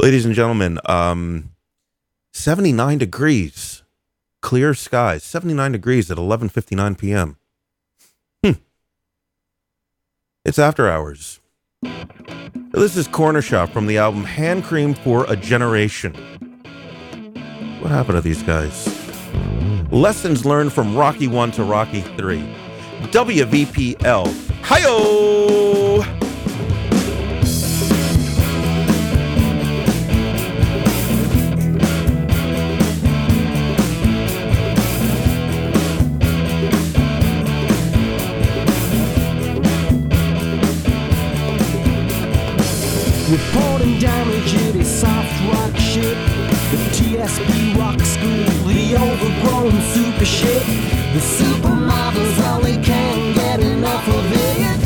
Ladies and gentlemen, 79 degrees, clear skies, 79 degrees at 11:59 p.m. It's After Hours. This is Corner Shop from the album Hand Cream for a Generation. What happened to these guys? Lessons learned from Rocky 1 to Rocky 3. WVPL. Hi-yo! Reporting damage, it is soft rock shit. The TSB rock school, the overgrown super shit. The supermodels only can get enough of it.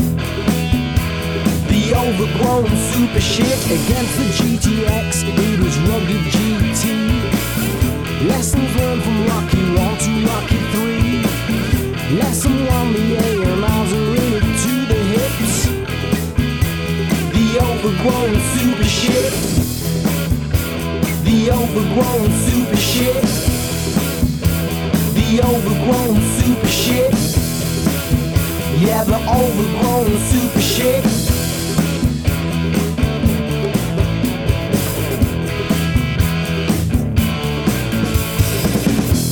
The overgrown super shit against the GTX, it was rugged GT. Lessons learned from Rocky 1 to Rocky 3. Lesson 1, the AMRs are in it to the hips. The overgrown super shit. The overgrown super shit. The overgrown super shit. Yeah, the overgrown super shit.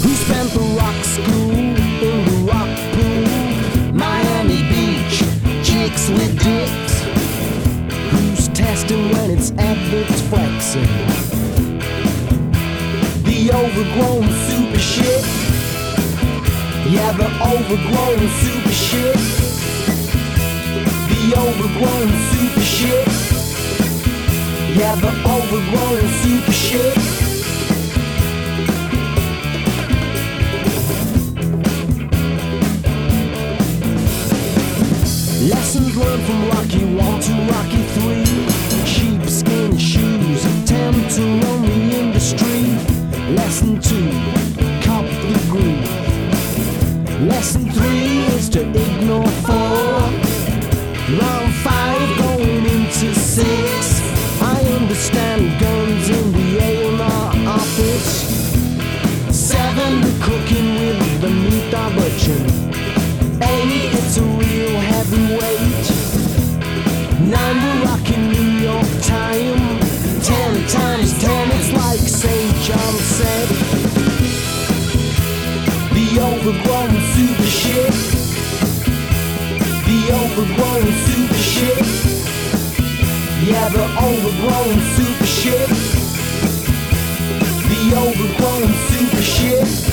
Who spent the rock school in the rock pool? Miami Beach, chicks with dicks. Testing when it's average flexing. The overgrown super shit. Yeah, the overgrown super shit. The overgrown super shit. Yeah, the overgrown super shit. Lessons learned from Rocky 1 to Rocky 3. Sheepskin shoes attempt to run the industry. Lesson 2, cop the groove. Lesson 3 is to ignore 4. Round 5 going into 6. I understand guns in the A&R office. 7, the cooking with the meat I butchered. 8, it's a real heavyweight. 9, we're rocking New York time. 10 times 10, it's like St. John said. The overgrown super shit. The overgrown super shit. Yeah, the overgrown super shit. The overgrown super shit.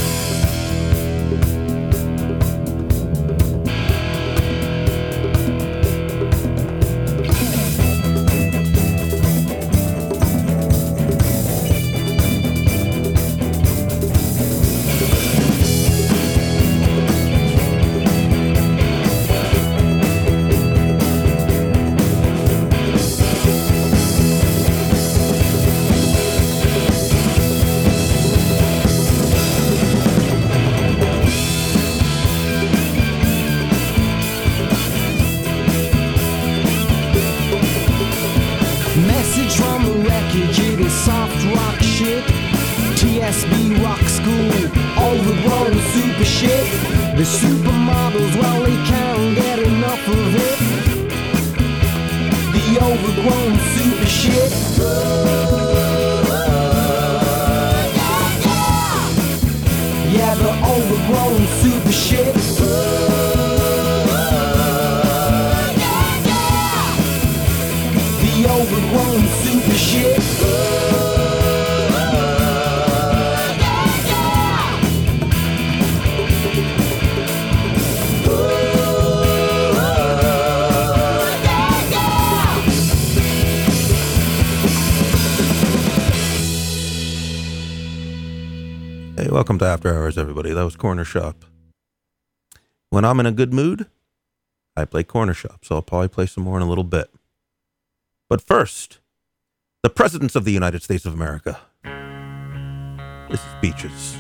After Hours, everybody. That was Corner Shop. When I'm in a good mood, I play Corner Shop, so I'll probably play some more in a little bit. But first, the Presidents of the United States of America. This is Peaches,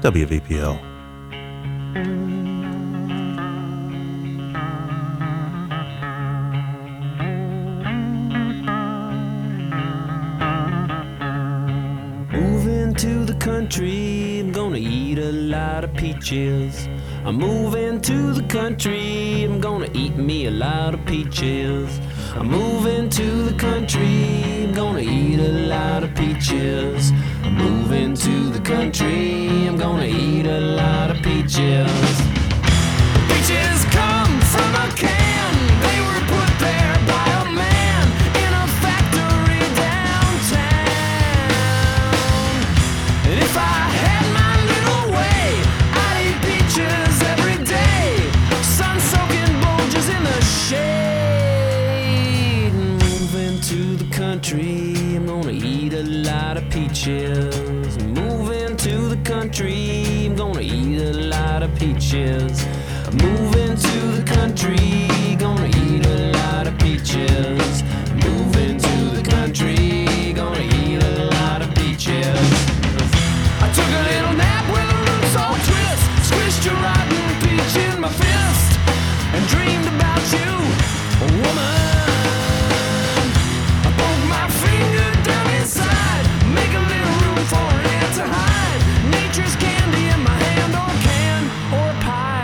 WVPL. country, I'm gonna eat a lot of peaches. I'm moving to the country, I'm gonna eat me a lot of peaches. I'm moving to the country, I'm gonna eat a lot of peaches. I'm moving to the country, I'm gonna eat a lot of peaches. Peaches come from a can, they were put there by a man in a factory downtown. And if I had my little way, I'd eat peaches every day. Sun-soaking bulges in the shade. Moving to the country, I'm gonna eat a lot of peaches. Moving to the country, I'm gonna eat a lot of peaches. Moving to the country, gonna eat a lot of peaches. Moving to the country, gonna eat a lot of peaches. I took a little nap with a loose old twist, squished a rotten peach in my fist, and dreamed about you, woman. I poke my finger down inside, make a little room for an ant to hide. Nature's candy in my hand, or can, or pie.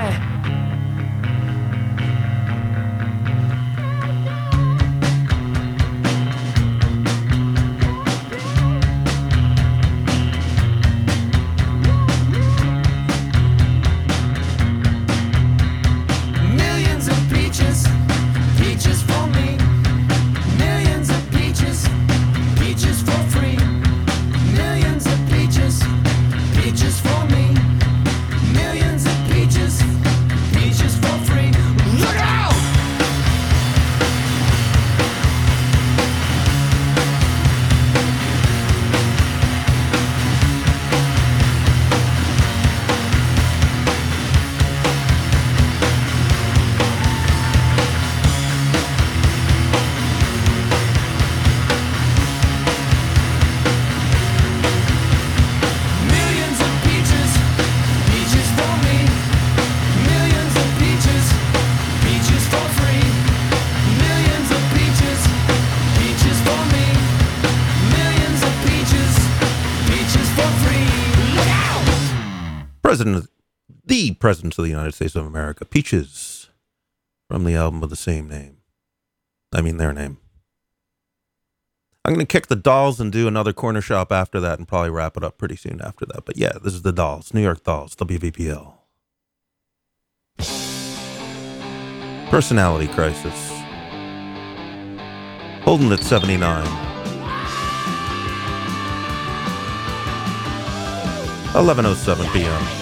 Presidents of the United States of America, Peaches, from the album of the same name. I mean, their name. I'm going to kick the Dolls and do another Corner Shop after that and probably wrap it up pretty soon after that. But yeah, this is the Dolls, New York Dolls, WVPL. Personality Crisis. Holding it 79. 11:07 p.m. Hot.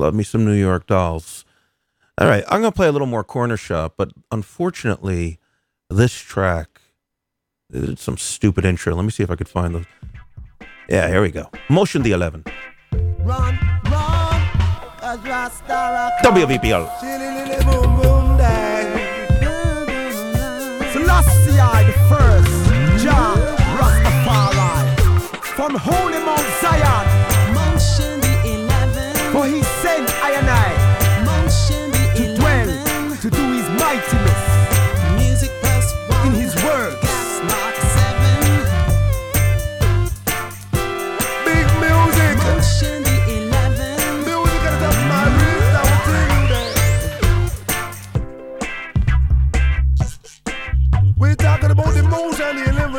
Love me some New York Dolls. All right, I'm going to play a little more Corner Shop, but unfortunately, this track, it's some stupid intro. Let me see if I could find the... Yeah, here we go. Motion the 11. Run, run, as Rasta WBPL. Selassie I the first, Jah Rastafari, from Holy Mount Zion. Motion the 11. For he sent I and I. Motion the 11. To dwell, to do his mightiness. Music plus one. In his word.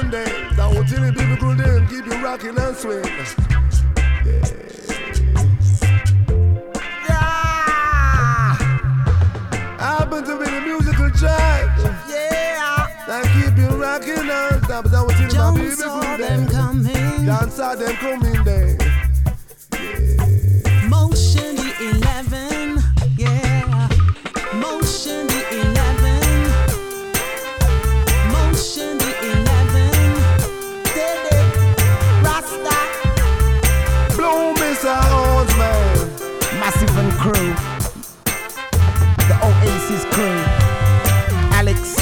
Days. That will tell you difficult and keep you rocking and swing. Yeah. Yeah. Happen to be the musical child. Yeah. That keep you rocking and stop. That will tell you my beautiful them coming. Dance saw them coming there. Yeah. Motion the 11. Yeah. Motion the 11. Motion the 11. Massive and crew, the Oasis crew, Alex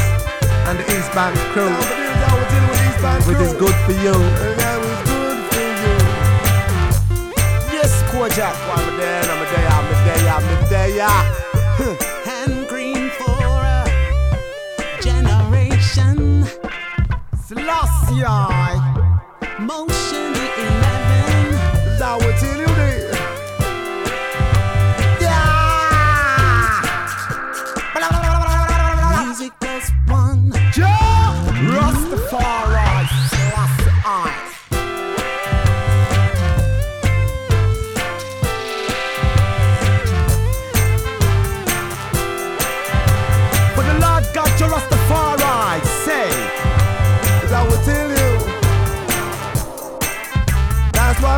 and the East Bank crew. It is good for you. Yes, Kojak, I'm a day, I'm a day, I'm a day, I'm a day, yeah. Hand cream for a generation. Selassie, motion the 11. That will tell you.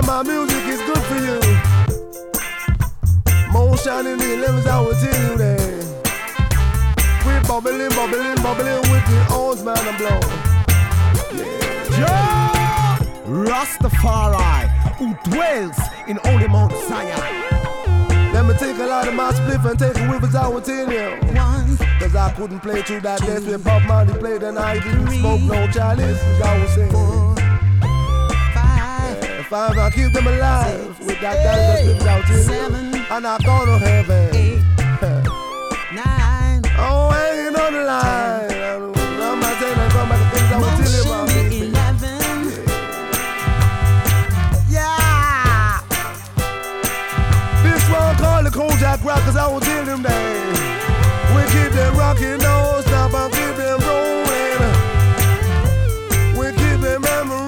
My music is good for you. Motion in the 11s, I will tell you that. We bubbling, bubbling, bubbling with the old man and blow. Yeah. Rastafari, who dwells in Holy Mount Zion. Let me take a lot of my spliff and take a whiff as I will tell you. Cause I couldn't play through that death with Bob Marley played and I didn't smoke no chalice, as I was saying. I'll keep them alive six, with that eight, dance out seven, and I'll go to heaven. 8, 9, oh, ain't on the line. 10, I'm not saying I'm going back to things I will tell you about. 11. Yeah. This one called the Kojak Rockers, I will tell them that. We keep them rocking, don't stop, I'll keep them rolling. We keep them memories.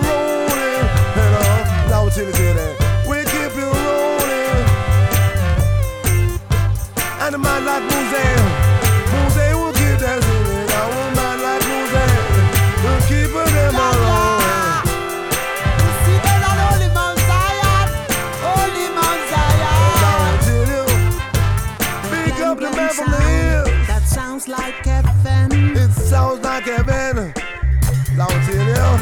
We keep you rolling, and a man like Mouze will keep dancing. And a man like Mouze will keep them around. We see them on Holy Mount Zion, Holy Mount Zion. Pick up the man from the hills. That sounds like heaven. It sounds like heaven. Now tell you.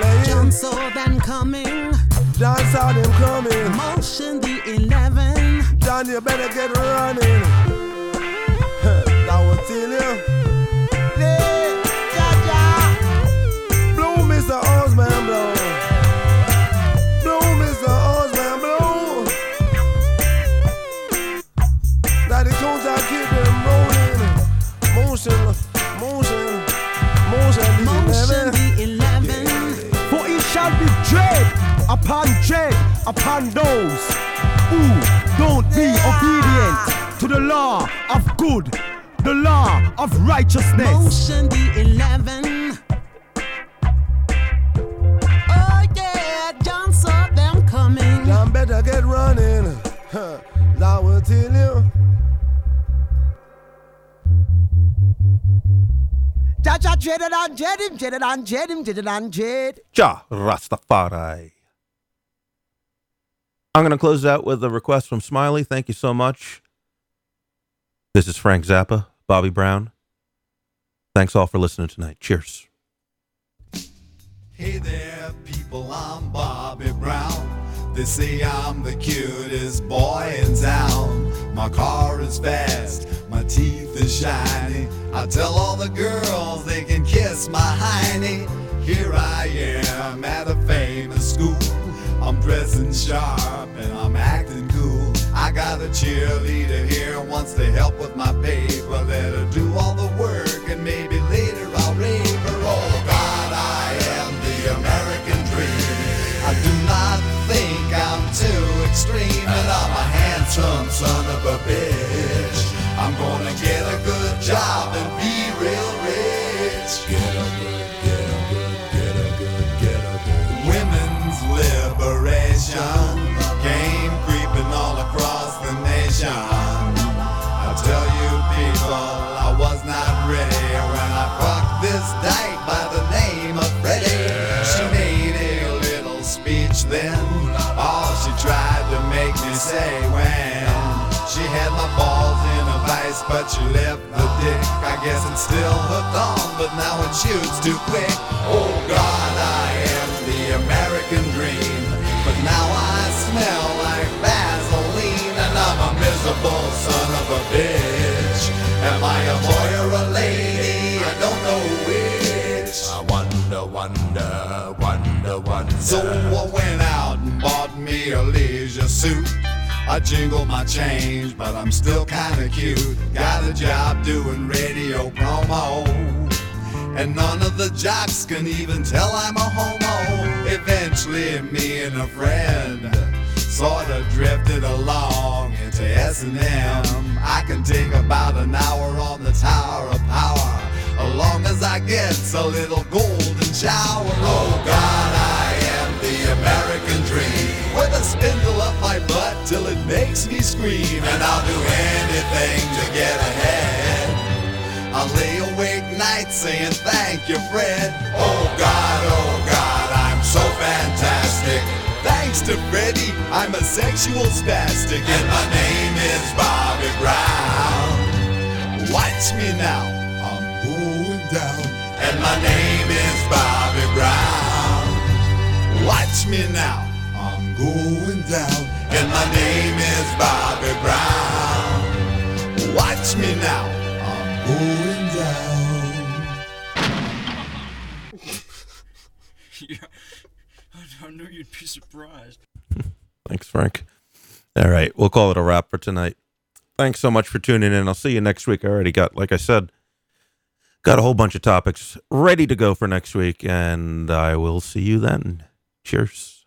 Dance all them coming. Dance all them coming. Motion the 11. John, you better get running. That will tell you. Play, Jaja. Blow, Mr. Osman, blow. Blow, Mr. Osman, blow. That the tunes I keep them rolling. Motion, motion, motion. Motion the 11. Shall be dread upon those who don't be obedient to the law of good, the law of righteousness. Motion the 11. Oh yeah, John saw them coming. John better get running. That will tell you. Ja, ja, dreaded and dread him, dreaded and dread him, dreaded and dread. Ja, Rastafari. I'm going to close out with a request from Smiley. Thank you so much. This is Frank Zappa, Bobby Brown. Thanks all for listening tonight. Cheers. Hey there, people, I'm Bobby Brown. They say I'm the cutest boy in town. My car is fast, my teeth are shiny. I tell all the girls they can kiss my hiney. Here I am at a famous school. I'm dressing sharp and I'm acting cool. I got a cheerleader here, wants to help with my paper. Let her do all the work and maybe later I'll rave her. Oh God, I am the American dream. I do not think I'm too extreme, and I'm a handsome son of a bitch. I'm gonna get a good job and be real rich. Get a good, get a good, get a good, get a good. Women's liberation came creeping all across the nation. I tell you people, I was not ready when I fucked this dyke by the name of Freddie. She made a little speech then, all she tried to make me say when. She had my balls in a vice, but she left the dick. I guess it's still hooked on, but now it shoots too quick. Oh God, I am the American dream, but now I smell like Vaseline, and I'm a miserable son of a bitch. Am I a boy or a lady? I don't know which. I wonder, wonder, wonder, wonder. So I went out and bought me a leisure suit. I jingle my change, but I'm still kinda cute. Got a job doing radio promo, and none of the jocks can even tell I'm a homo. Eventually me and a friend sorta drifted along into S&M. I can take about an hour on the Tower of Power, as long as I get a little golden shower. Oh God, I am the American dream. With a spindle up my butt till it makes me scream, and I'll do anything to get ahead. I'll lay awake nights saying thank you, Fred. Oh God, I'm so fantastic. Thanks to Freddie, I'm a sexual spastic, and my name is Bobby Brown. Watch me now, I'm going down, and my name is Bobby Brown. Watch me now, I'm going down, and my name is Bobby Brown. Watch me now, I'm going down. Yeah, I knew you'd be surprised. Thanks, Frank. All right, we'll call it a wrap for tonight. Thanks so much for tuning in. I'll see you next week. I already got, like I said, got a whole bunch of topics ready to go for next week, and I will see you then. Cheers.